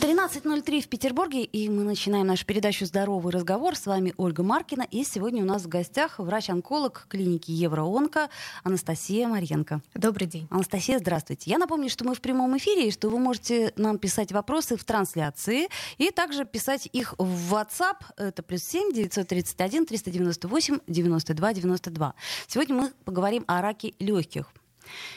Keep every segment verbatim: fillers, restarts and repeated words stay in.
тринадцать ноль три в Петербурге, и мы начинаем нашу передачу «Здоровый разговор». С вами Ольга Маркина, и сегодня у нас в гостях врач-онколог клиники «Евроонко» Анастасия Марьенко. Добрый день. Анастасия, здравствуйте. Я напомню, что мы в прямом эфире, и что вы можете нам писать вопросы в трансляции, и также писать их в WhatsApp, это плюс семь девятьсот тридцать один триста девяносто восемь девяносто два девяносто два. Сегодня мы поговорим о раке легких.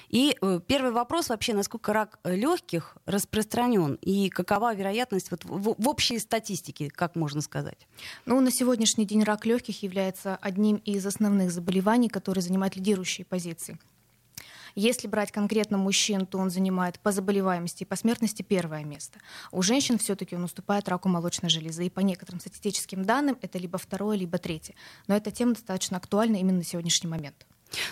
И первый вопрос вообще, насколько рак легких распространен и какова вероятность вот в, в общей статистике, как можно сказать? Ну, на сегодняшний день рак легких является одним из основных заболеваний, которые занимают лидирующие позиции. Если брать конкретно мужчин, то он занимает по заболеваемости и по смертности первое место. У женщин все-таки он уступает раку молочной железы. И по некоторым статистическим данным это либо второе, либо третье. Но эта тема достаточно актуальна именно на сегодняшний момент.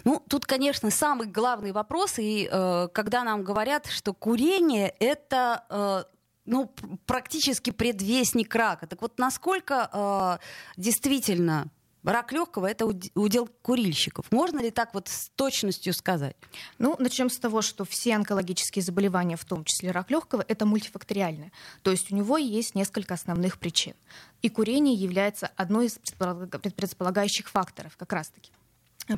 Ну, тут, конечно, самый главный вопрос, и э, когда нам говорят, что курение — это э, ну, практически предвестник рака. Так вот, насколько э, действительно рак легкого — это удел курильщиков? Можно ли так вот с точностью сказать? Ну, начнем с того, что все онкологические заболевания, в том числе рак легкого, это мультифакториальное. То есть у него есть несколько основных причин. И курение является одной из предполагающих факторов как раз-таки.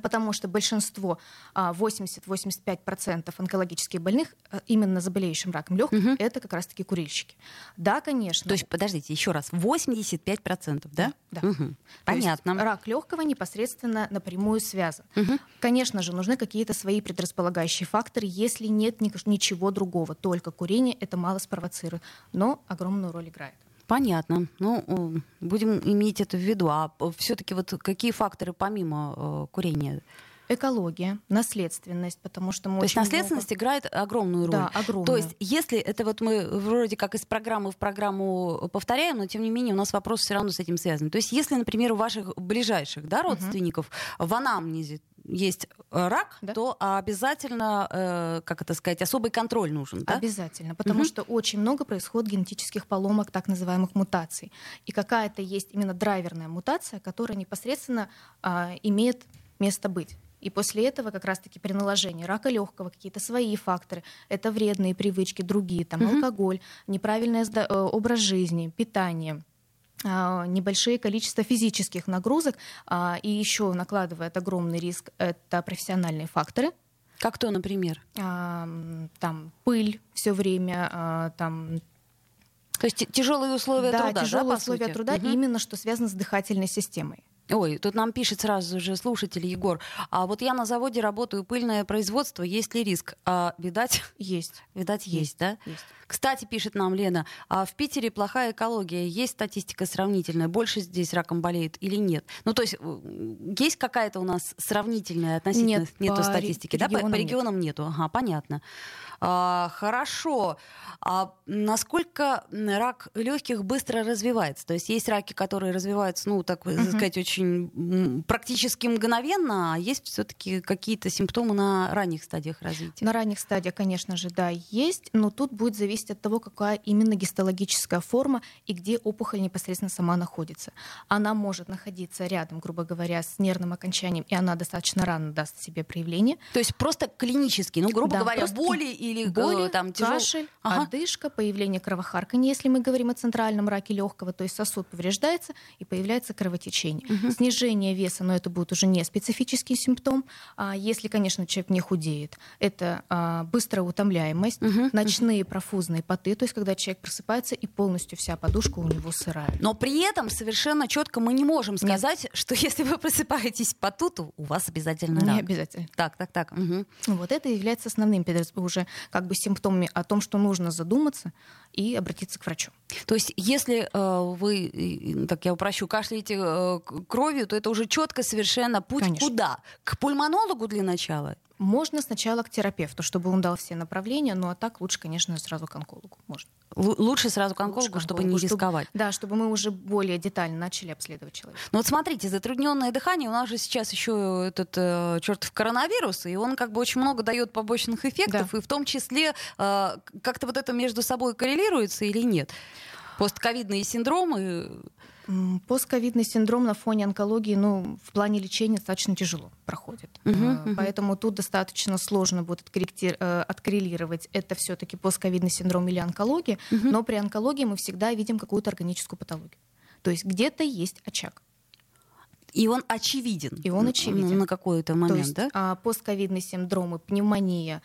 Потому что большинство, восемьдесят — восемьдесят пять процентов онкологических больных именно заболеющим раком легких, угу. это как раз-таки курильщики. Да, конечно. То есть, подождите, еще раз, восемьдесят пять процентов, да? Да. Угу. Понятно. То есть рак легкого непосредственно напрямую связан. Угу. Конечно же, нужны какие-то свои предрасполагающие факторы. Если нет ничего другого, только курение, это мало спровоцирует, но огромную роль играет. Понятно. Ну, будем иметь это в виду. А все-таки вот какие факторы помимо э, курения? Экология, наследственность, потому что мы... То есть наследственность много... играет огромную роль. Да, огромную. То есть если это вот мы вроде как из программы в программу повторяем, но тем не менее у нас вопрос все равно с этим связан. То есть если, например, у ваших ближайших, да, родственников угу. в анамнезе есть рак, да? то обязательно, э, как это сказать, особый контроль нужен, да? Обязательно, потому угу. что очень много происходит генетических поломок, так называемых мутаций. И какая-то есть именно драйверная мутация, которая непосредственно э, имеет место быть. И после этого как раз-таки при наложении рака легкого какие-то свои факторы, это вредные привычки, другие, там угу. алкоголь, неправильный образ жизни, питание, небольшое количество физических нагрузок, и еще накладывает огромный риск, это профессиональные факторы. Как то, например? Там пыль все время, там... То есть тяжелые условия да, труда, да, тяжелые да, условия сути? труда, угу. именно что связано с дыхательной системой. Ой, тут нам пишет сразу же слушатель Егор. А вот я на заводе работаю, пыльное производство, есть ли риск? А, видать, есть. Видать, есть, есть да? Есть. Кстати, пишет нам Лена, а в Питере плохая экология, есть статистика сравнительная, больше здесь раком болеет или нет? Ну, то есть есть какая-то у нас сравнительная относительно нет, нету статистики, ре- да? По, по регионам нет. нету, ага, понятно. А, хорошо. А насколько рак легких быстро развивается? То есть есть раки, которые развиваются, ну, так uh-huh. сказать, очень практически мгновенно, а есть все-таки какие-то симптомы на ранних стадиях развития? На ранних стадиях, конечно же, да, есть, но тут будет зависеть от того, какая именно гистологическая форма и где опухоль непосредственно сама находится. Она может находиться рядом, грубо говоря, с нервным окончанием, и она достаточно рано даст себе проявление. То есть просто клинически, ну, грубо да, говоря, боли и Или боли, там, тяжел... кашель, ага. одышка, появление кровохаркания, если мы говорим о центральном раке легкого, то есть сосуд повреждается и появляется кровотечение. Угу. Снижение веса, но это будет уже не специфический симптом. А если, конечно, человек не худеет, это а, быстрая утомляемость, угу. ночные угу. профузные поты, то есть когда человек просыпается и полностью вся подушка у него сырая. Но при этом совершенно четко мы не можем сказать, Нет. что если вы просыпаетесь в поту, то у вас обязательно рак. Не обязательно. Так, так, так. Угу. Вот это является основным уже как бы симптомами о том, что нужно задуматься и обратиться к врачу. То есть, если э, вы, так я упрощу, кашляете, э, кровью, то это уже четко совершенно путь. Конечно. Куда? К пульмонологу для начала? Можно сначала к терапевту, чтобы он дал все направления, ну а так лучше, конечно, сразу к онкологу. Можно. Л- лучше сразу к онкологу, лучше к онкологу, чтобы не рисковать. Чтобы, да, чтобы мы уже более детально начали обследовать человека. Ну вот смотрите, затрудненное дыхание, у нас же сейчас еще этот э, чертов коронавирус, и он как бы очень много дает побочных эффектов, да. И в том числе э, как-то вот это между собой коррелируется или нет? Постковидные синдромы... Постковидный синдром на фоне онкологии, ну, в плане лечения достаточно тяжело проходит. Uh-huh, uh-huh. Поэтому тут достаточно сложно будет откоррелировать, это все-таки постковидный синдром или онкология. Uh-huh. Но при онкологии мы всегда видим какую-то органическую патологию. То есть где-то есть очаг. И он очевиден. И он очевиден. На какой-то момент, то есть, да? Постковидные синдромы, пневмония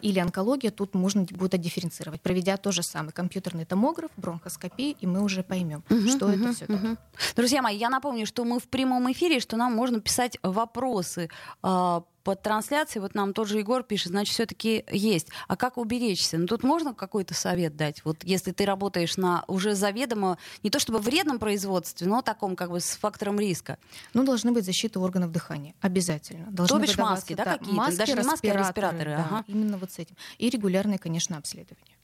или онкология, тут можно будет отдифференцировать, проведя то же самое. Компьютерный томограф, бронхоскопия, и мы уже поймем, угу, что угу, это все угу. такое. Друзья мои, я напомню, что мы в прямом эфире, что нам можно писать вопросы по трансляции. Вот нам тот же Егор пишет, значит, все-таки есть. А как уберечься? Ну, тут можно какой-то совет дать? Вот если ты работаешь на уже заведомо, не то чтобы вредном производстве, но таком как бы с фактором риска. Ну, должны быть защиты органов дыхания. Обязательно. Должны то бишь маски, да, да какие-то? Маски, даже не маски, а респираторы. Да, ага. Именно вот с этим. И регулярные, конечно, обследования.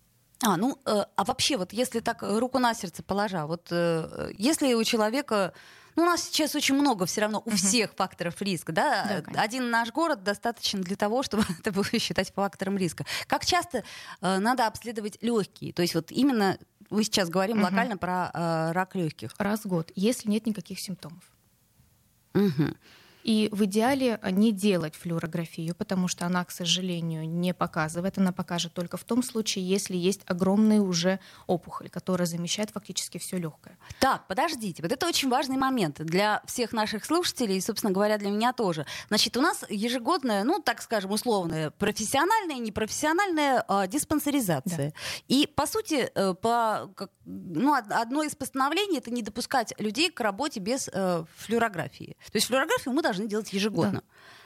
А, ну, э, а вообще, вот если так руку на сердце положа, вот э, если у человека... Ну, у нас сейчас очень много все равно у uh-huh. всех факторов риска. Да? Да, один наш город достаточно для того, чтобы это было считать фактором риска. Как часто э, надо обследовать легкие? То есть вот именно мы сейчас говорим uh-huh. локально про э, рак легких. Раз в год, если нет никаких симптомов. Uh-huh. И в идеале не делать флюорографию, потому что она, к сожалению, не показывает. Она покажет только в том случае, если есть огромная уже опухоль, которая замещает фактически все легкое. Так, подождите. Вот это очень важный момент для всех наших слушателей и, собственно говоря, для меня тоже. Значит, у нас ежегодная, ну, так скажем, условная, профессиональная и непрофессиональная э, диспансеризация. Да. И, по сути, э, по, как, ну, одно из постановлений — это не допускать людей к работе без э, флюорографии. То есть флюорографию мы должны делать ежегодно. Да.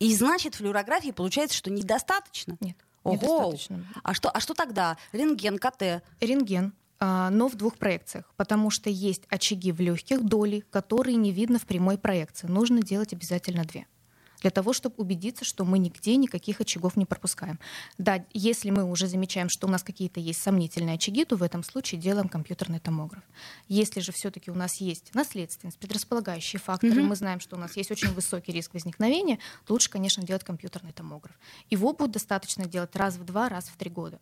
И значит, флюорографии получается, что недостаточно? Нет, Ого. недостаточно. А что, а что тогда? Рентген, ка тэ? Рентген, а, но в двух проекциях, потому что есть очаги в легких, доли, которые не видно в прямой проекции. Нужно делать обязательно две, для того, чтобы убедиться, что мы нигде никаких очагов не пропускаем. Да, если мы уже замечаем, что у нас какие-то есть сомнительные очаги, то в этом случае делаем компьютерный томограф. Если же все-таки у нас есть наследственность, предрасполагающие факторы, mm-hmm. мы знаем, что у нас есть очень высокий риск возникновения, то лучше, конечно, делать компьютерный томограф. Его будет достаточно делать раз в два, раз в три года.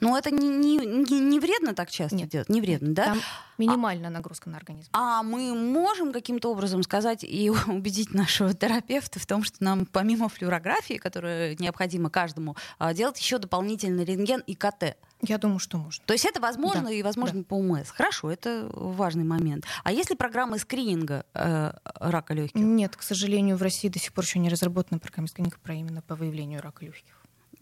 Но это не, не, не, не вредно так часто Нет. делать? Не вредно, да? Там минимальная а, нагрузка на организм. А мы можем каким-то образом сказать и убедить нашего терапевта в том, что нам помимо флюорографии, которая необходима каждому, делать еще дополнительный рентген и ка тэ? Я думаю, что можно. То есть это возможно, да, и возможно, да, по УМС. Хорошо, это важный момент. А есть ли программы скрининга э, рака легких? Нет, к сожалению, в России до сих пор еще не разработана программа скрининга про именно по выявлению рака легких.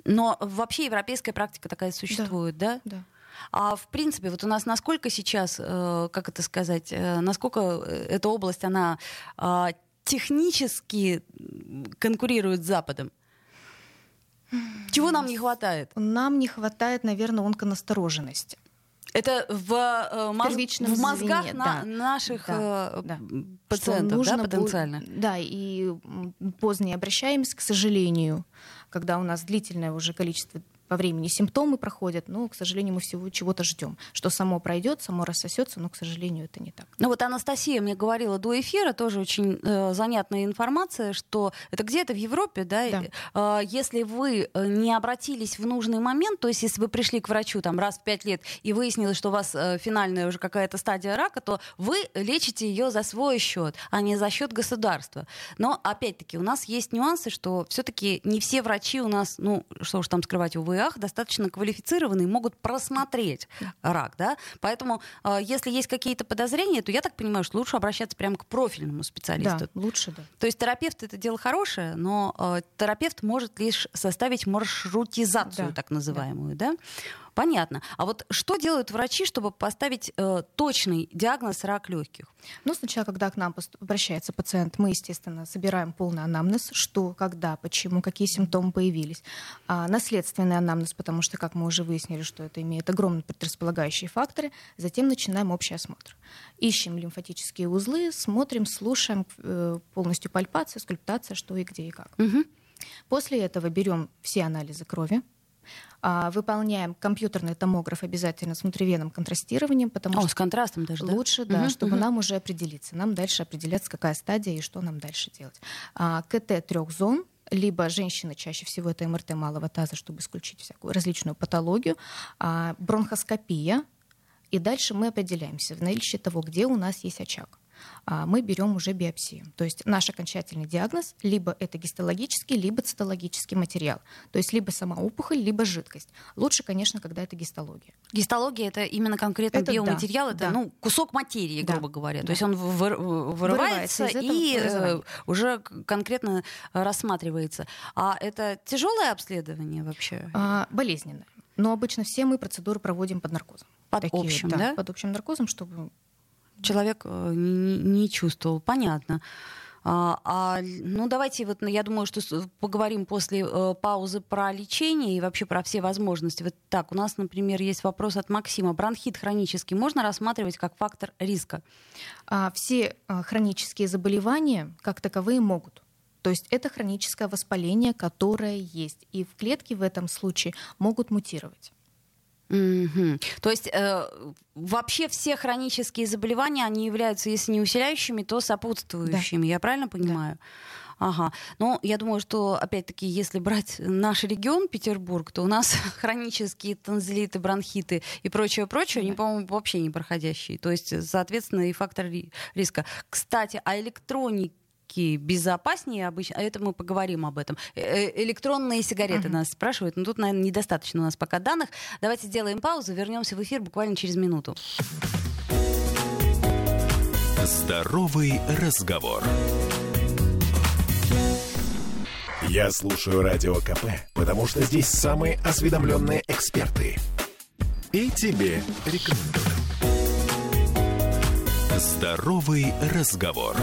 Но вообще европейская практика такая существует, да? Да. да. А в принципе, вот у нас насколько сейчас, как это сказать, насколько эта область, она технически конкурирует с Западом? Чего нам не хватает? Нам не хватает, наверное, онконастороженности. Это в, моз... в мозгах звене, на... да. наших да, да. пациентов, да, потенциально? Будет... Да, и поздно обращаемся, к сожалению, когда у нас длительное уже количество по времени симптомы проходят, но, к сожалению, мы всего чего-то ждем, что само пройдет, само рассосется, но, к сожалению, это не так. Ну вот Анастасия мне говорила до эфира, тоже очень э, занятная информация, что это где-то в Европе, да, да. Э, если вы не обратились в нужный момент, то есть если вы пришли к врачу там раз в пять лет и выяснилось, что у вас э, финальная уже какая-то стадия рака, то вы лечите ее за свой счет, а не за счет государства. Но, опять-таки, у нас есть нюансы, что все-таки не все врачи у нас, ну, что уж там скрывать, увы, достаточно квалифицированные, могут просмотреть рак, да? Поэтому, э, если есть какие-то подозрения, то я так понимаю, что лучше обращаться прямо к профильному специалисту. Да, лучше, да. То есть терапевт — это дело хорошее, но э, терапевт может лишь составить маршрутизацию, да, так называемую, да? Да? Понятно. А вот что делают врачи, чтобы поставить э, точный диагноз рак легких? Ну, сначала, когда к нам обращается пациент, мы, естественно, собираем полный анамнез, что, когда, почему, какие симптомы появились. А, наследственный анамнез, потому что, как мы уже выяснили, что это имеет огромные предрасполагающие факторы. Затем начинаем общий осмотр. Ищем лимфатические узлы, смотрим, слушаем э, полностью пальпацию, скульптацию, что и где и как. Угу. После этого берем все анализы крови, выполняем компьютерный томограф обязательно с внутривенным контрастированием, потому О, что с контрастом даже, лучше, да, да угу, чтобы угу. нам уже определиться, нам дальше определяться, какая стадия и что нам дальше делать. КТ трех зон, либо женщины чаще всего это МРТ малого таза, чтобы исключить всякую различную патологию, бронхоскопия, и дальше мы определяемся в наличии того, где у нас есть очаг. Мы берем уже биопсию. То есть наш окончательный диагноз либо это гистологический, либо цитологический материал. То есть либо сама опухоль, либо жидкость. Лучше, конечно, когда это гистология. Гистология — это именно конкретно это, биоматериал, да, это да. ну, кусок материи, да, грубо говоря. Да. То есть он выр- вырывается, вырывается и вырывания. уже конкретно рассматривается. А это тяжелое обследование вообще? А, болезненное. Но обычно все мы процедуры проводим под наркозом. Под Такие, общим, да, да? Под общим наркозом, чтобы... Человек не чувствовал, понятно. А, а, ну, давайте, вот, я думаю, что поговорим после э, паузы про лечение и вообще про все возможности. Вот так, у нас, например, есть вопрос от Максима. Бронхит хронический можно рассматривать как фактор риска? А, все а, хронические заболевания, как таковые, могут. То есть это хроническое воспаление, которое есть. И в клетке в этом случае могут мутировать. Mm-hmm. То есть э, вообще все хронические заболевания, они являются, если не усиляющими, то сопутствующими, да. Я правильно понимаю? Да. Ага. Ну, я думаю, что, опять-таки, если брать наш регион, Петербург, то у нас хронические танзелиты, бронхиты и прочее-прочее, да, они, по-моему, вообще не проходящие. То есть, соответственно, и фактор риска. Кстати, а электроники безопаснее обычно, а это мы поговорим об этом. Электронные сигареты uh-huh. нас спрашивают, но тут, наверное, недостаточно у нас пока данных. Давайте сделаем паузу, вернемся в эфир буквально через минуту. Здоровый разговор. Я слушаю радио КП, потому что здесь самые осведомленные эксперты. И тебе рекомендую. Здоровый разговор.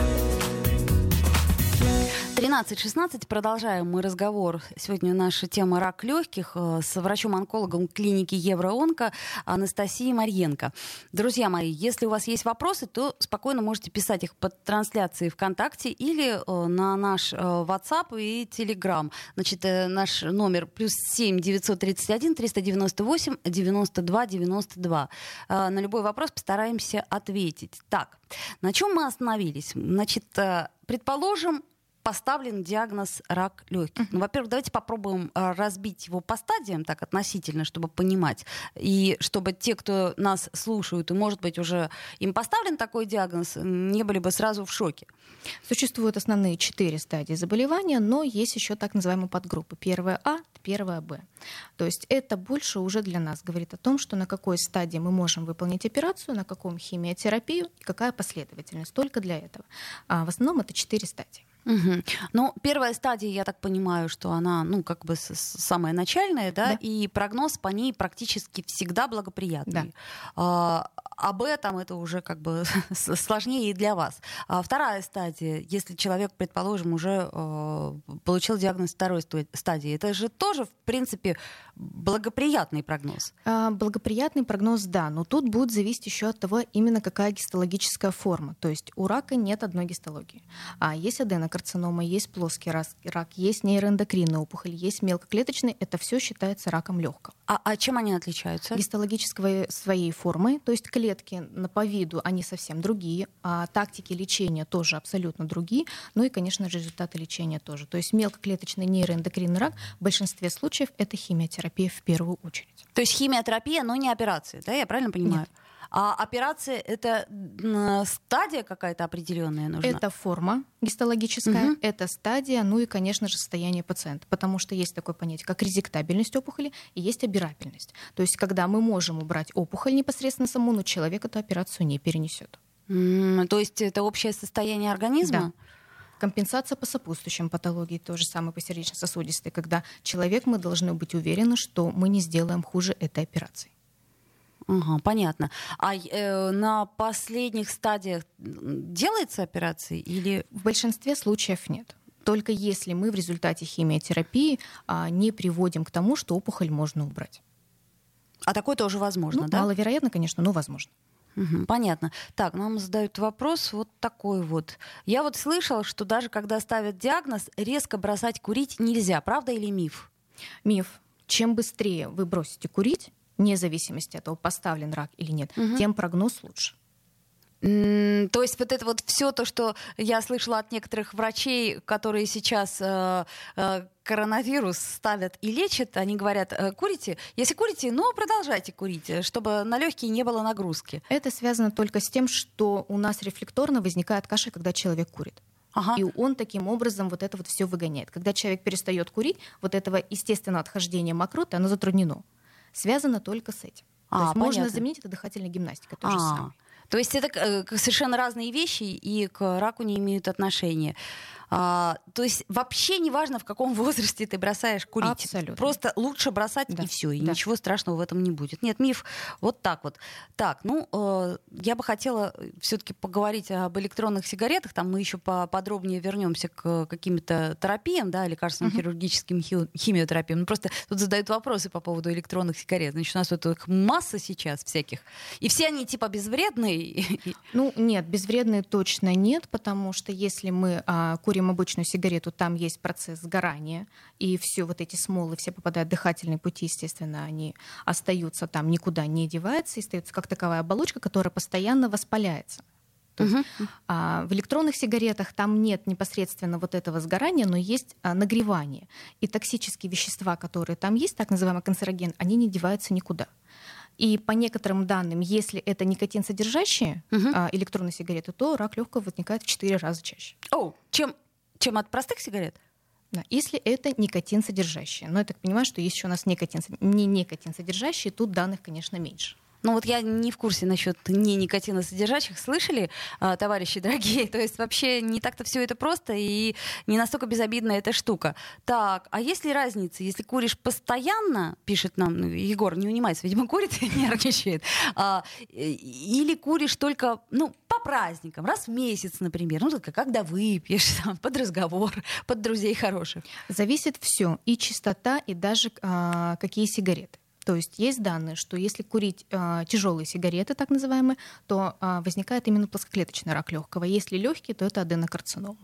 тринадцать шестнадцать. Продолжаем мы разговор. Сегодня наша тема «Рак легких» с врачом-онкологом клиники «Евроонко» Анастасией Марьенко. Друзья мои, если у вас есть вопросы, то спокойно можете писать их под трансляцией ВКонтакте или на наш WhatsApp и Telegram. Значит, наш номер плюс семь девятьсот тридцать один триста девяносто восемь девяносто два девяносто два. На любой вопрос постараемся ответить. Так, на чем мы остановились? Значит, предположим, поставлен диагноз рак легких. Ну, во-первых, давайте попробуем разбить его по стадиям так относительно, чтобы понимать. И чтобы те, кто нас слушают, и, может быть, уже им поставлен такой диагноз, не были бы сразу в шоке. Существуют основные четыре стадии заболевания, но есть еще так называемые подгруппы. Первая А, первая Б. То есть это больше уже для нас говорит о том, что на какой стадии мы можем выполнить операцию, на каком химиотерапию и какая последовательность. Только для этого. А в основном это четыре стадии. Угу. Ну, первая стадия, я так понимаю, что она, ну, как бы самая начальная, да, да, и прогноз по ней практически всегда благоприятный. Да. А, об этом это уже как бы сложнее и для вас. А вторая стадия, если человек, предположим, уже э, получил диагноз второй стадии, это же тоже, в принципе, благоприятный прогноз. А, благоприятный прогноз, да, но тут будет зависеть еще от того, именно какая гистологическая форма. То есть у рака нет одной гистологии. А есть аденокарцинома, карцинома, есть плоский рак, есть нейроэндокринная опухоль, есть мелкоклеточный, это все считается раком легкого. А, а чем они отличаются? Гистологической своей формой, то есть клетки по виду они совсем другие, а тактики лечения тоже абсолютно другие, ну и, конечно же, результаты лечения тоже. То есть мелкоклеточный нейроэндокринный рак в большинстве случаев это химиотерапия в первую очередь. То есть химиотерапия, но не операция, да, я правильно понимаю? Нет. А операция — это стадия какая-то определенная нужна? Это форма гистологическая, угу. это стадия, ну и, конечно же, состояние пациента. Потому что есть такое понятие, как резектабельность опухоли и есть операбельность. То есть когда мы можем убрать опухоль непосредственно саму, но человек эту операцию не перенесет. Mm, то есть это общее состояние организма? Да. Компенсация по сопутствующим патологиям, то же самое по сердечно-сосудистой, когда человек, мы должны быть уверены, что мы не сделаем хуже этой операции. Ага, понятно. А э, на последних стадиях делается операция или... В большинстве случаев нет. Только если мы в результате химиотерапии а, не приводим к тому, что опухоль можно убрать. А такое тоже возможно, ну, да? Маловероятно, конечно, но возможно. Угу, понятно. Так, нам задают вопрос вот такой вот. Я вот слышала, что даже когда ставят диагноз, резко бросать курить нельзя. Правда или миф? Миф. Чем быстрее вы бросите курить, вне зависимости от того, поставлен рак или нет, угу. тем прогноз лучше. То есть вот это вот все то, что я слышала от некоторых врачей, которые сейчас э, э, коронавирус ставят и лечат, они говорят, курите, если курите, ну продолжайте курить, чтобы на легкие не было нагрузки. Это связано только с тем, что у нас рефлекторно возникает кашель, когда человек курит. Ага. И он таким образом вот это вот все выгоняет. Когда человек перестает курить, вот этого естественного отхождения мокроты, оно затруднено. Связано только с этим. А, то есть можно заменить это дыхательной гимнастикой, то же самое. То есть это совершенно разные вещи и к раку не имеют отношения. А, то есть вообще не важно, в каком возрасте ты бросаешь курить. Абсолютно. Просто лучше бросать, да. и все, и да. ничего страшного в этом не будет. Нет, миф вот так вот. Так, ну, э, я бы хотела все-таки поговорить об электронных сигаретах. Там мы еще поподробнее вернемся к каким-то терапиям, да, лекарственным, uh-huh. хирургическим, хи- химиотерапиям. Ну, просто тут задают вопросы по поводу электронных сигарет. Значит, у нас тут их масса сейчас всяких. И все они типа безвредные. Ну, нет, безвредные точно нет, потому что если мы а, курим обычную сигарету, там есть процесс сгорания, и все вот эти смолы все попадают в дыхательные пути, естественно, они остаются там, никуда не деваются, и остается как таковая оболочка, которая постоянно воспаляется. То есть, uh-huh. а, в электронных сигаретах там нет непосредственно вот этого сгорания, но есть а, нагревание. И токсические вещества, которые там есть, так называемый канцероген, они не деваются никуда. И по некоторым данным, если это никотинсодержащие угу. а, электронные сигареты, то рак легкого возникает в четыре раза чаще. О, чем, чем от простых сигарет? Да, если это никотинсодержащие. Но я так понимаю, что есть еще у нас никотин, не никотинсодержащие, тут данных, конечно, меньше. Ну вот я не в курсе насчет не никотиносодержащих. Слышали, товарищи дорогие? То есть вообще не так-то все это просто и не настолько безобидная эта штука. Так, а есть ли разница, если куришь постоянно, пишет нам, ну, Егор, не унимается, видимо, курит и нервничает, а, или куришь только, ну, по праздникам, раз в месяц, например, ну, только когда выпьешь, там, под разговор, под друзей хороших? Зависит все, и частота, и даже а, какие сигареты. То есть есть данные, что если курить а, тяжелые сигареты, так называемые, то а, возникает именно плоскоклеточный рак легкого. Если легкий, то это аденокарцинома.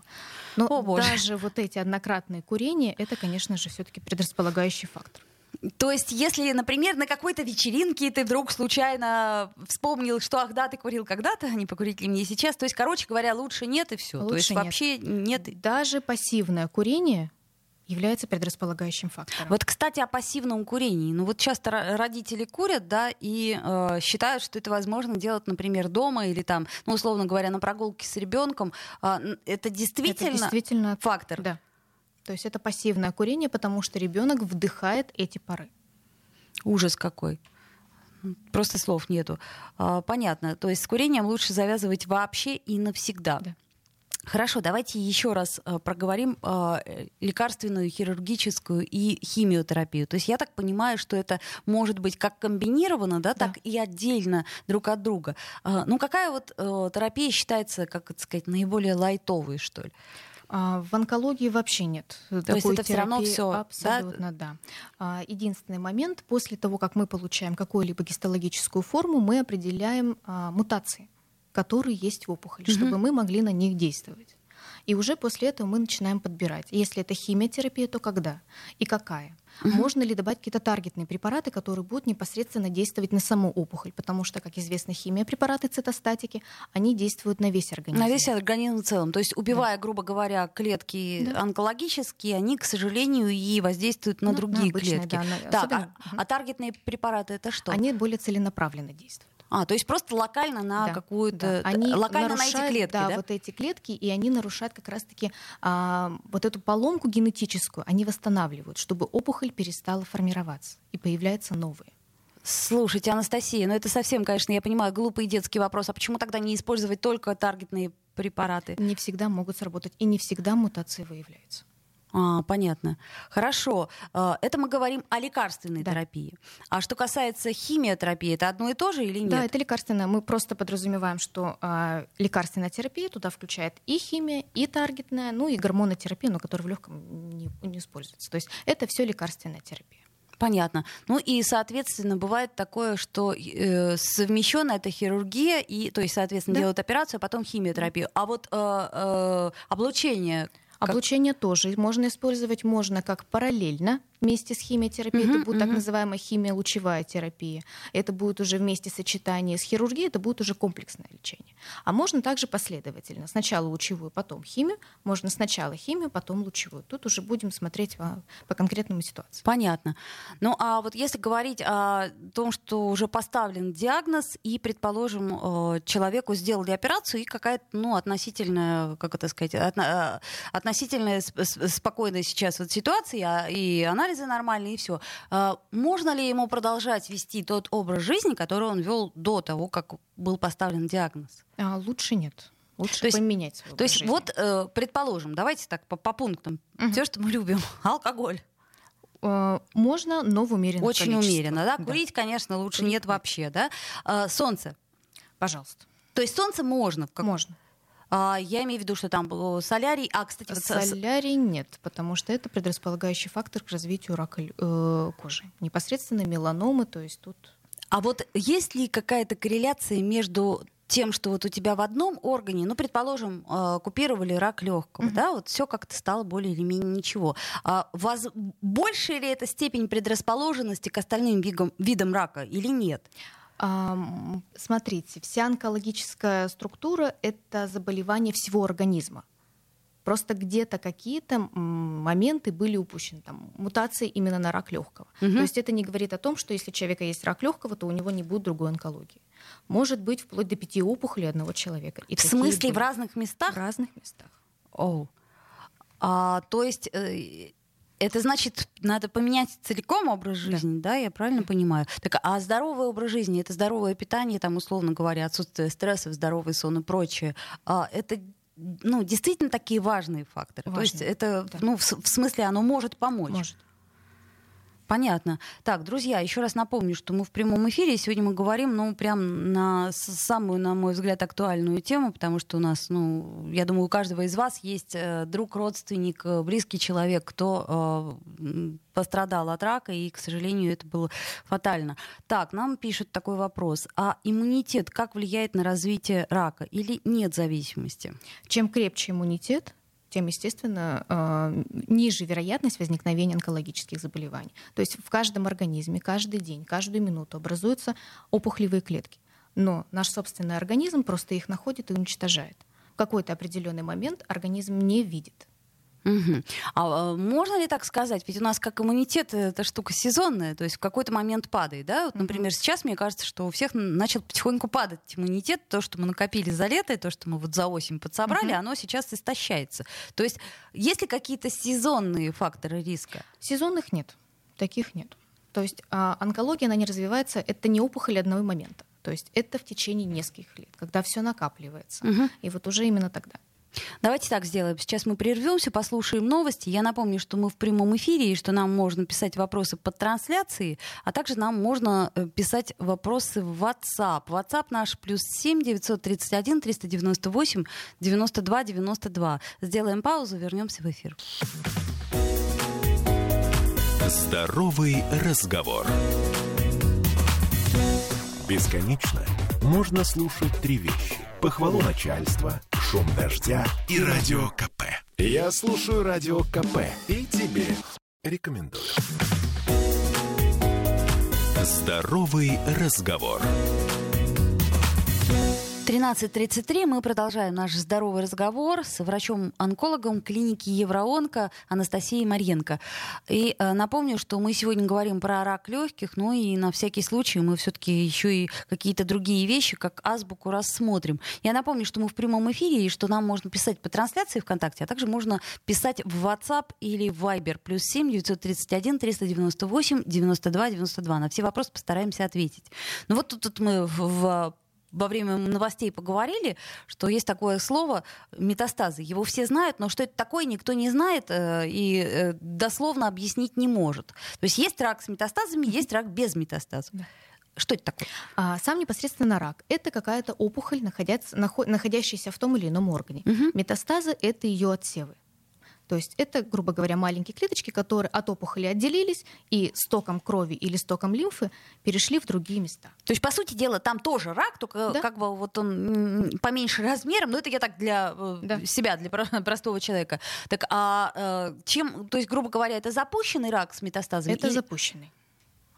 Но О, даже вот эти однократные курения, это, конечно же, все-таки предрасполагающий фактор. То есть, если, например, на какой-то вечеринке ты вдруг случайно вспомнил, что ах да, ты курил когда-то, не покурить ли мне сейчас. То есть, короче говоря, лучше нет и все. Лучше то есть нет. Вообще нет. Даже пассивное курение является предрасполагающим фактором. Вот, кстати, о пассивном курении. Ну вот часто родители курят, да, и э, считают, что это возможно делать, например, дома или там, ну, условно говоря, на прогулке с ребенком. Э, это, действительно это действительно фактор. Да. То есть это пассивное курение, потому что ребенок вдыхает эти пары. Ужас какой. Просто слов нету. Э, понятно. То есть с курением лучше завязывать вообще и навсегда. Да. Хорошо, давайте еще раз э, проговорим э, лекарственную, хирургическую и химиотерапию. То есть я так понимаю, что это может быть как комбинировано, да, так да. и отдельно друг от друга. Э, ну какая вот э, терапия считается, как это сказать, наиболее лайтовой, что ли? А, в онкологии вообще нет. То такой есть это терапии, все равно все? Абсолютно, да. да. А, единственный момент, после того, как мы получаем какую-либо гистологическую форму, мы определяем а, мутации, которые есть в опухоли, mm-hmm. чтобы мы могли на них действовать. И уже после этого мы начинаем подбирать. Если это химиотерапия, то когда и какая? Mm-hmm. Можно ли добавить какие-то таргетные препараты, которые будут непосредственно действовать на саму опухоль? Потому что, как известно, химиопрепараты, цитостатики, они действуют на весь организм. На весь организм в целом. То есть убивая, да. грубо говоря, клетки да. онкологические, они, к сожалению, и воздействуют на ну, другие на обычные, клетки. Да, на... так, особенно... а, mm-hmm. а таргетные препараты это что? Они более целенаправленно действуют. А, то есть просто локально на да, какую-то... Да. Они локально нарушают, на эти клетки, да, да? вот эти клетки, и они нарушают как раз-таки а, вот эту поломку генетическую. Они восстанавливают, чтобы опухоль перестала формироваться, и появляются новые. Слушайте, Анастасия, ну это совсем, конечно, я понимаю, глупый детский вопрос. А почему тогда не использовать только таргетные препараты? Не всегда могут сработать, и не всегда мутации выявляются. А, понятно. Хорошо. Это мы говорим о лекарственной да. терапии. А что касается химиотерапии, это одно и то же или нет? Да, это лекарственная. Мы просто подразумеваем, что э, лекарственная терапия туда включает и химия, и таргетная, ну и гормонотерапию, но которая в легком не, не используется. То есть это все лекарственная терапия. Понятно. Ну и, соответственно, бывает такое, что э, совмещена это хирургия, и, то есть, соответственно, да. делают операцию, а потом химиотерапию. А вот э, э, облучение... Как? Облучение тоже можно использовать, можно как параллельно вместе с химиотерапией, uh-huh, это будет uh-huh. так называемая химиолучевая терапия, это будет уже вместе сочетание с хирургией, это будет уже комплексное лечение. А можно также последовательно, сначала лучевую, потом химию, можно сначала химию, потом лучевую. Тут уже будем смотреть по, по конкретному ситуации. Понятно. Ну а вот если говорить о том, что уже поставлен диагноз, и, предположим, человеку сделали операцию, и какая-то, ну, относительная, как это сказать, отно- относительно спокойная сейчас вот ситуация, и анализы нормальные, и все. Можно ли ему продолжать вести тот образ жизни, который он вел до того, как был поставлен диагноз? А, лучше нет. Лучше то есть, поменять свой образ жизни. То есть вот, предположим, давайте так по, по пунктам. Угу. Все, что мы любим. Алкоголь. Можно, но в умеренном количестве. Очень умеренно, да? Курить, да. конечно, лучше нет вообще, да? Солнце. Пожалуйста. То есть солнце можно? Как... Можно. Я имею в виду, что там солярий, а, кстати... Солярий нет, потому что это предрасполагающий фактор к развитию рака э, кожи. Непосредственно меланомы, то есть тут... А вот есть ли какая-то корреляция между тем, что вот у тебя в одном органе, ну, предположим, э, купировали рак легкого, mm-hmm. да, вот все как-то стало более или менее ничего. А воз... Больше ли это степень предрасположенности к остальным вигам, видам рака или нет? Смотрите, вся онкологическая структура — это заболевание всего организма. Просто где-то какие-то моменты были упущены, там, мутации именно на рак легкого. Угу. То есть это не говорит о том, что если у человека есть рак легкого, то у него не будет другой онкологии. Может быть, вплоть до пяти опухолей одного человека. И в смысле, были... в разных местах? В разных местах. Oh. А, то есть... Это значит, надо поменять целиком образ жизни, да, да я правильно понимаю? Так, а здоровый образ жизни, это здоровое питание, там, условно говоря, отсутствие стрессов, здоровый сон и прочее. А это, ну, действительно такие важные факторы. Важные. То есть это, да. ну, в, в смысле, оно может помочь. Может. Понятно. Так, друзья, еще раз напомню, что мы в прямом эфире. Сегодня мы говорим, ну, прям на самую, на мой взгляд, актуальную тему, потому что у нас, ну, я думаю, у каждого из вас есть э, друг, родственник, э, близкий человек, кто э, пострадал от рака, и, к сожалению, это было фатально. Так, нам пишут такой вопрос. А иммунитет как влияет на развитие рака или нет зависимости? Чем крепче иммунитет, тем, естественно, ниже вероятность возникновения онкологических заболеваний. То есть в каждом организме, каждый день, каждую минуту образуются опухолевые клетки. Но наш собственный организм просто их находит и уничтожает. В какой-то определенный момент организм не видит. Угу. А можно ли так сказать? Ведь у нас как иммунитет эта штука сезонная, то есть в какой-то момент падает, да? Вот, например, сейчас мне кажется, что у всех начал потихоньку падать иммунитет, то, что мы накопили за лето, и то, что мы вот за осень подсобрали, угу. оно сейчас истощается. То есть есть ли какие-то сезонные факторы риска? Сезонных нет, таких нет. То есть онкология, она не развивается, это не опухоль одного момента. То есть это в течение нескольких лет, когда все накапливается, угу. и вот уже именно тогда. Давайте так сделаем. Сейчас мы прервемся, послушаем новости. Я напомню, что мы в прямом эфире и что нам можно писать вопросы под трансляцией, а также нам можно писать вопросы в WhatsApp. WhatsApp наш плюс семь девятьсот тридцать один триста девяносто восемь девяносто два девяносто два. Сделаем паузу, вернемся в эфир. Здоровый разговор. Бесконечно можно слушать три вещи. Похвалу начальства, шум дождя и радио КП. Я слушаю радио КП и тебе рекомендую. Здоровый разговор. тринадцать тридцать три мы продолжаем наш здоровый разговор с врачом-онкологом клиники Евроонко Анастасией Марьенко. И э, напомню, что мы сегодня говорим про рак легких, но и на всякий случай мы все-таки еще и какие-то другие вещи, как азбуку, рассмотрим. Я напомню, что мы в прямом эфире и что нам можно писать по трансляции ВКонтакте, а также можно писать в WhatsApp или Viber плюс семь девятьсот тридцать один триста девяносто восемь девяносто два девяносто два. На все вопросы постараемся ответить. Ну вот тут, тут мы в, в во время новостей поговорили, что есть такое слово метастазы. Его все знают, но что это такое, никто не знает и дословно объяснить не может. То есть есть рак с метастазами, есть рак без метастазов. Что это такое? А, сам непосредственно рак. Это какая-то опухоль, находясь, наход, находящаяся в том или ином органе. Угу. Метастазы — это ее отсевы. То есть это, грубо говоря, маленькие клеточки, которые от опухоли отделились и с током крови или с током лимфы перешли в другие места. То есть, по сути дела, там тоже рак, только да. как бы вот он поменьше размером, но это я так для да. себя, для простого человека. Так, а чем, то есть, грубо говоря, это запущенный рак с метастазами? Это или... запущенный.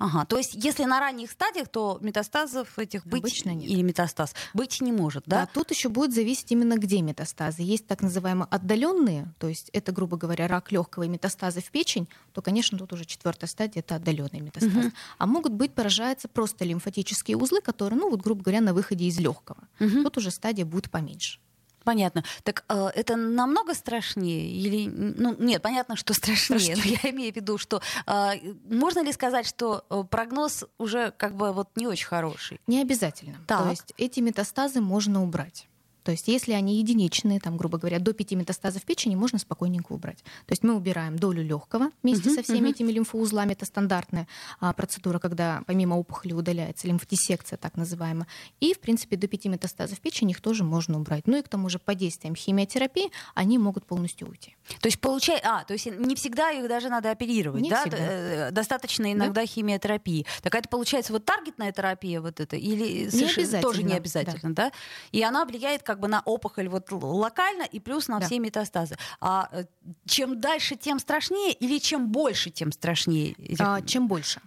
Ага, то есть если на ранних стадиях, то метастазов этих быть обычно нет. Или метастаз быть не может, да? Да, тут еще будет зависеть именно где метастазы. Есть так называемые отдаленные, то есть это, грубо говоря, рак легкого и метастазы в печень, то, конечно, тут уже четвертая стадия это отдаленные метастазы. Угу. А могут быть поражаются просто лимфатические узлы, которые, ну вот, грубо говоря, на выходе из легкого. Угу. Тут уже стадия будет поменьше. Понятно. Так э, это намного страшнее или... Ну, нет, понятно, что страшнее. страшнее. Я имею в виду, что... Э, можно ли сказать, что прогноз уже как бы вот не очень хороший? Не обязательно. Так. То есть эти метастазы можно убрать. То есть если они единичные, там, грубо говоря, до пяти метастазов в печени, можно спокойненько убрать. То есть мы убираем долю легкого вместе uh-huh, со всеми uh-huh. этими лимфоузлами. Это стандартная а, процедура, когда помимо опухоли удаляется лимфодиссекция, так называемая. И, в принципе, до пяти метастазов в печени их тоже можно убрать. Ну и к тому же по действиям химиотерапии они могут полностью уйти. То есть, получай... а, то есть не всегда их даже надо оперировать, не да? Всегда. Достаточно иногда да. химиотерапии. Так это получается вот таргетная терапия вот эта? Или не тоже не обязательно, да. да? И она влияет как бы на опухоль вот локально и плюс на да. все метастазы. А чем дальше, тем страшнее или чем больше, тем страшнее? А, чем больше.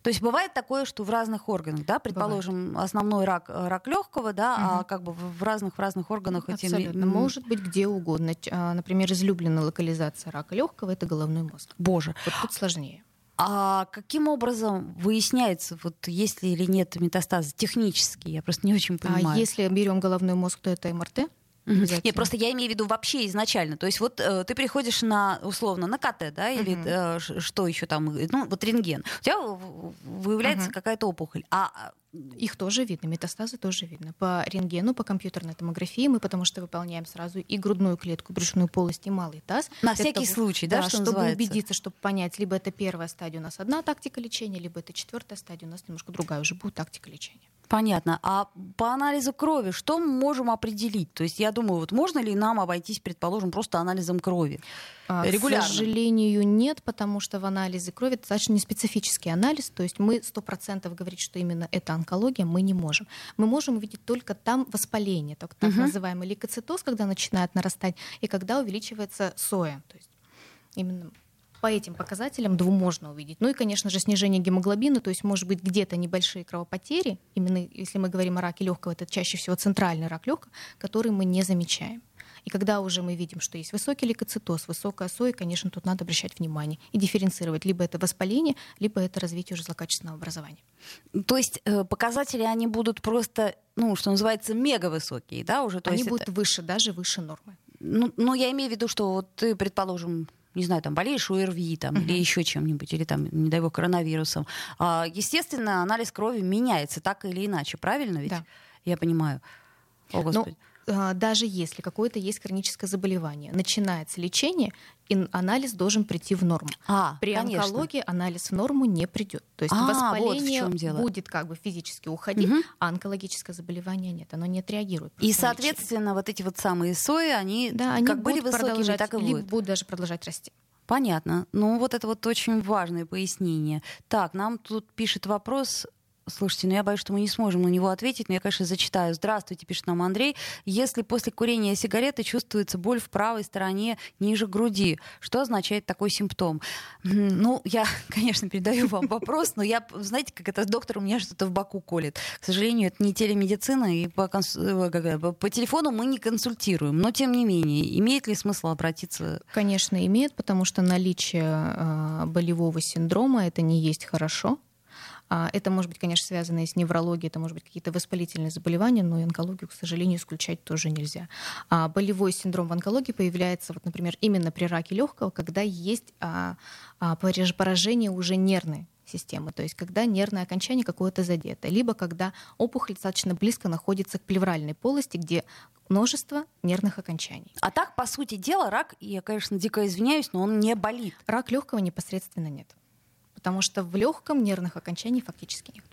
То есть бывает такое, что в разных органах, да, предположим, бывает. Основной рак рак легкого, да, угу. а как бы в разных в разных органах эти абсолютно этим... может быть где угодно. Например, излюбленная локализация рака легкого это головной мозг. Боже, вот тут сложнее. А каким образом выясняется, вот есть ли или нет метастазы технически? Я просто не очень понимаю. А если берем головной мозг, то это эм эр тэ? Нет, просто я имею в виду вообще изначально. То есть вот э, ты приходишь на, условно, на ка тэ, да, или uh-huh. э, что еще там, ну, вот рентген. У тебя выявляется uh-huh. какая-то опухоль. А... Их тоже видно, метастазы тоже видно. По рентгену, по компьютерной томографии мы, потому что выполняем сразу и грудную клетку, брюшную полость, и малый таз. На всякий того, случай, да, да что чтобы называется? Убедиться, чтобы понять, либо это первая стадия у нас одна тактика лечения, либо это четвертая стадия у нас немножко другая уже будет тактика лечения. Понятно. А по анализу крови что мы можем определить? То есть я думаю, вот можно ли нам обойтись, предположим, просто анализом крови? А, регулярно? К сожалению, нет, потому что в анализе крови это достаточно неспецифический анализ. То есть мы сто процентов говорить, что именно это онкология, мы не можем. Мы можем увидеть только там воспаление, так, так uh-huh. называемый лейкоцитоз, когда начинает нарастать, и когда увеличивается соя. То есть именно... По этим показателям двум можно увидеть. Ну и, конечно же, снижение гемоглобина, то есть, может быть, где-то небольшие кровопотери, именно если мы говорим о раке легкого, это чаще всего центральный рак легкого, который мы не замечаем. И когда уже мы видим, что есть высокий лейкоцитоз, высокая соя, конечно, тут надо обращать внимание и дифференцировать. Либо это воспаление, либо это развитие уже злокачественного образования. То есть показатели, они будут просто, ну, что называется, мегавысокие, да? Уже, то они есть будут это... выше, даже выше нормы. Ну, ну, я имею в виду, что вот ты, предположим, не знаю, там, болеешь ОРВИ там, uh-huh. или еще чем-нибудь, или, там, не дай бог, коронавирусом. А, естественно, анализ крови меняется так или иначе, правильно ведь? Да. Я понимаю. О, Господи. Но, а, даже если какое-то есть хроническое заболевание, начинается лечение, анализ должен прийти в норму. А, При конечно. онкологии анализ в норму не придет. То есть а, воспаление вот в чем дело. Будет как бы физически уходить, угу. а онкологическое заболевание нет, оно не отреагирует. И, соответственно, лечение. Вот эти вот самые сои, они да, как они были высокими, так и будут. Либо будут даже продолжать расти. Понятно. Ну вот это вот очень важное пояснение. Так, нам тут пишет вопрос... Слушайте, ну я боюсь, что мы не сможем на него ответить, но я, конечно, зачитаю. Здравствуйте, пишет нам Андрей. Если после курения сигареты чувствуется боль в правой стороне ниже груди, что означает такой симптом? Ну, я, конечно, передаю вам вопрос, но я, знаете, как это доктор у меня что-то в боку колет. К сожалению, это не телемедицина, и по, конс... по телефону мы не консультируем. Но, тем не менее, имеет ли смысл обратиться? Конечно, имеет, потому что наличие болевого синдрома — это не есть хорошо. Это может быть, конечно, связано и с неврологией, это может быть какие-то воспалительные заболевания, но и онкологию, к сожалению, исключать тоже нельзя. Болевой синдром в онкологии появляется, вот, например, именно при раке легкого, когда есть поражение уже нервной системы, то есть когда нервное окончание какое-то задето, либо когда опухоль достаточно близко находится к плевральной полости, где множество нервных окончаний. А так, по сути дела, рак, я, конечно, дико извиняюсь, но он не болит. Рак легкого непосредственно нет. Потому что в легком нервных окончаний фактически нет.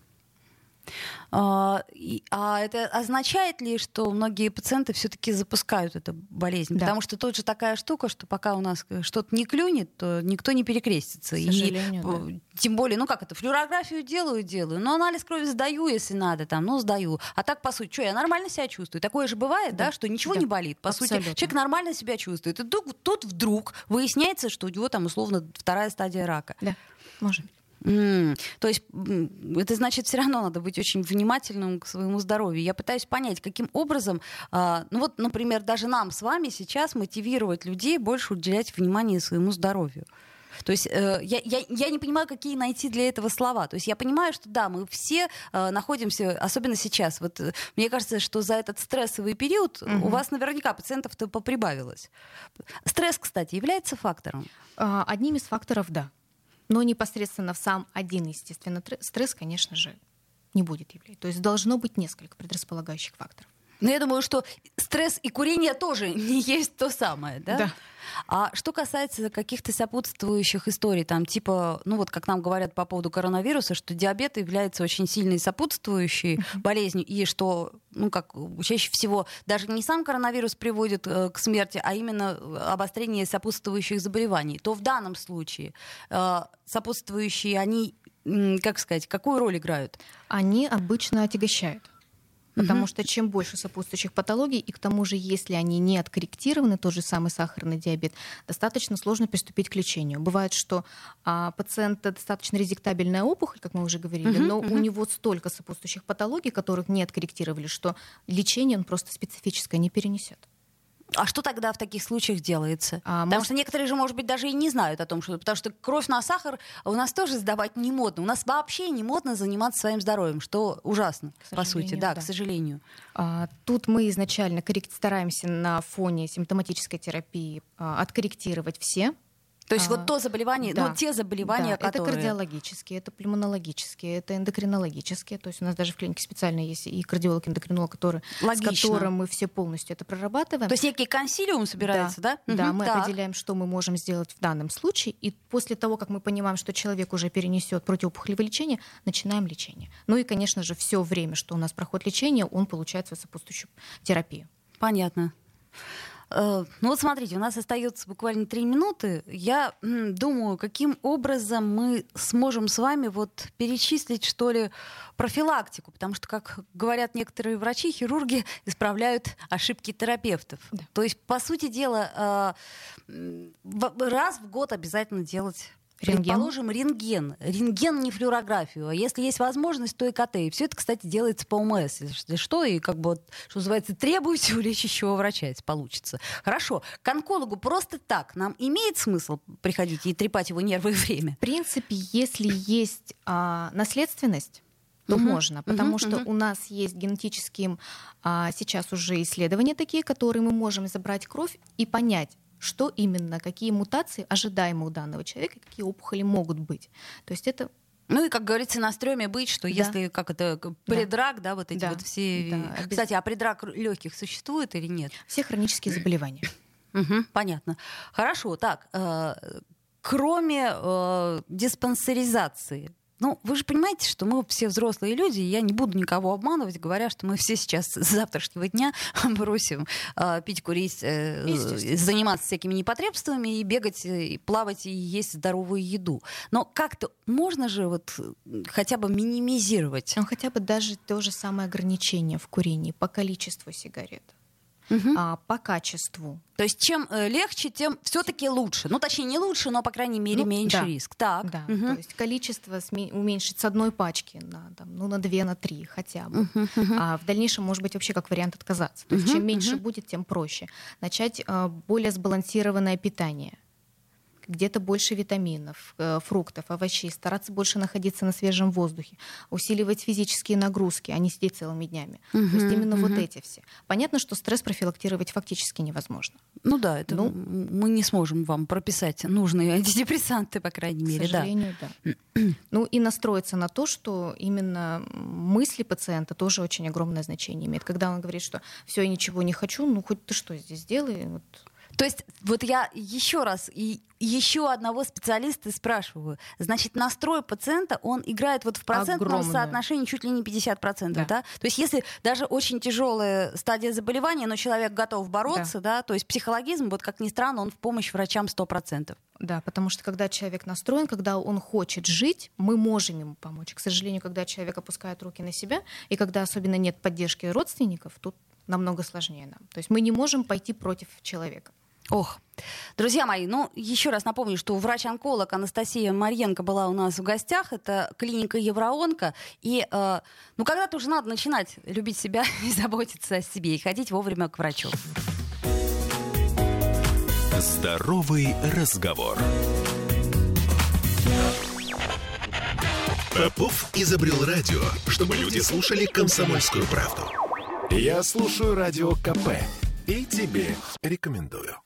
А, и, а это означает ли, что многие пациенты все-таки запускают эту болезнь? Да. Потому что тут же такая штука, что пока у нас что-то не клюнет, то никто не перекрестится. К сожалению, и, да. Тем более, ну как это, флюорографию делаю, делаю, но анализ крови сдаю, если надо, там, ну сдаю. А так, по сути, что, я нормально себя чувствую. Такое же бывает, да, да что ничего да. не болит. По Абсолютно. Сути, человек нормально себя чувствует. И тут, тут вдруг выясняется, что у него там условно вторая стадия рака. Да, может быть. Mm. То есть это значит, все равно надо быть очень внимательным к своему здоровью. Я пытаюсь понять, каким образом, э, ну вот, например, даже нам с вами сейчас мотивировать людей больше уделять внимание своему здоровью. То есть э, я, я, я не понимаю, какие найти для этого слова. То есть я понимаю, что да, мы все э, находимся, особенно сейчас. Вот, э, мне кажется, что за этот стрессовый период угу. у вас наверняка пациентов-то поприбавилось. Стресс, кстати, является фактором? Одним из факторов, да. Но непосредственно в сам один, естественно, стресс, конечно же, не будет являться. То есть должно быть несколько предрасполагающих факторов. Но я думаю, что стресс и курение тоже не есть то самое, да? Да. А что касается каких-то сопутствующих историй, там типа, ну вот как нам говорят по поводу коронавируса, что диабет является очень сильной сопутствующей mm-hmm. болезнью, и что, ну как, чаще всего даже не сам коронавирус приводит э, к смерти, а именно обострение сопутствующих заболеваний, то в данном случае э, сопутствующие, они, как сказать, какую роль играют? Они обычно отягощают. Потому угу. что чем больше сопутствующих патологий, и к тому же, если они не откорректированы, тот же самый сахарный диабет, достаточно сложно приступить к лечению. Бывает, что а, пациента достаточно резектабельная опухоль, как мы уже говорили, угу, но угу. у него столько сопутствующих патологий, которых не откорректировали, что лечение он просто специфическое не перенесет. А что тогда в таких случаях делается? А, потому может... что некоторые же, может быть, даже и не знают о том, что... Потому что кровь на сахар у нас тоже сдавать не модно. У нас вообще не модно заниматься своим здоровьем, что ужасно, по сути. Да, да, к сожалению. А, тут мы изначально коррек... стараемся на фоне симптоматической терапии а, откорректировать все. То есть а, вот то заболевание, да, ну, те заболевания, да, которые... Это кардиологические, это пульмонологические, это эндокринологические. То есть у нас даже в клинике специально есть и кардиолог, и эндокринолог, который, с которым мы все полностью это прорабатываем. То есть некий консилиум собирается, да? Да, да угу, мы так. определяем, что мы можем сделать в данном случае. И после того, как мы понимаем, что человек уже перенесет противоопухолевое лечение, начинаем лечение. Ну и, конечно же, все время, что у нас проходит лечение, он получает свою сопутствующую терапию. Понятно. Ну вот смотрите, у нас остается буквально три минуты. Я думаю, каким образом мы сможем с вами вот перечислить, что ли, профилактику. Потому что, как говорят некоторые врачи, хирурги исправляют ошибки терапевтов. Да. То есть, по сути дела, раз в год обязательно делать... Рентген. Предположим, рентген. Рентген, не флюорографию. А если есть возможность, то и КТ. И все это, кстати, делается по ОМС. Если что, и как бы, что называется, требуйте у лечащего врача, если получится. Хорошо. К онкологу просто так нам имеет смысл приходить и трепать его нервы и время? В принципе, если есть а, наследственность, то угу. можно, потому угу. что угу. у нас есть генетические а, сейчас уже исследования такие, которые мы можем забрать кровь и понять, что именно, какие мутации ожидаемы у данного человека, какие опухоли могут быть. То есть это... Ну и, как говорится, на стреме быть, что да. если как это предрак, да, да вот эти да. вот все... Да. Кстати, а предрак легких существует или нет? Все хронические заболевания. Угу, понятно. Хорошо, так, э, кроме э, диспансеризации, Ну, вы же понимаете, что мы все взрослые люди, и я не буду никого обманывать, говоря, что мы все сейчас с завтрашнего дня бросим э, пить, курить, э, заниматься всякими непотребствами и бегать, и плавать, и есть здоровую еду. Но как-то можно же вот хотя бы минимизировать? Ну, хотя бы даже то же самое ограничение в курении по количеству сигарет. Угу. А, по качеству. То есть чем легче, тем все-таки лучше. Ну, точнее, не лучше, но, по крайней мере, ну, меньше да. риск. Так. Да. Угу. То есть количество сме- уменьшить с одной пачки на, там, ну, на две, на три хотя бы. Угу. А в дальнейшем, может быть, вообще как вариант отказаться. То есть угу. чем меньше угу. будет, тем проще. Начать а, более сбалансированное питание. Где-то больше витаминов, фруктов, овощей, стараться больше находиться на свежем воздухе, усиливать физические нагрузки, а не сидеть целыми днями. Uh-huh, То есть именно uh-huh. вот эти все. Понятно, что стресс профилактировать фактически невозможно. Ну да, это ну, мы не сможем вам прописать нужные антидепрессанты, по крайней мере. К сожалению, да. да. Ну и настроиться на то, что именно мысли пациента тоже очень огромное значение имеет. Когда он говорит, что все, я ничего не хочу, ну хоть ты что здесь делай, вот... То есть вот я еще раз и еще одного специалиста спрашиваю. Значит, настрой пациента, он играет вот в процентном Огромное. соотношении чуть ли не пятьдесят процентов. Да. Да? То есть если даже очень тяжелая стадия заболевания, но человек готов бороться, да. Да, то есть психологизм, вот как ни странно, он в помощь врачам сто процентов. Да, потому что когда человек настроен, когда он хочет жить, мы можем ему помочь. К сожалению, когда человек опускает руки на себя, и когда особенно нет поддержки родственников, тут намного сложнее нам. То есть мы не можем пойти против человека. Ох, друзья мои, ну еще раз напомню, что врач-онколог Анастасия Марьенко была у нас в гостях. Это клиника Евроонко. И э, ну когда-то уже надо начинать любить себя и заботиться о себе и ходить вовремя к врачу. Здоровый разговор. Попов изобрел радио, чтобы люди слушали «Комсомольскую правду». Я слушаю радио ка пэ и тебе рекомендую.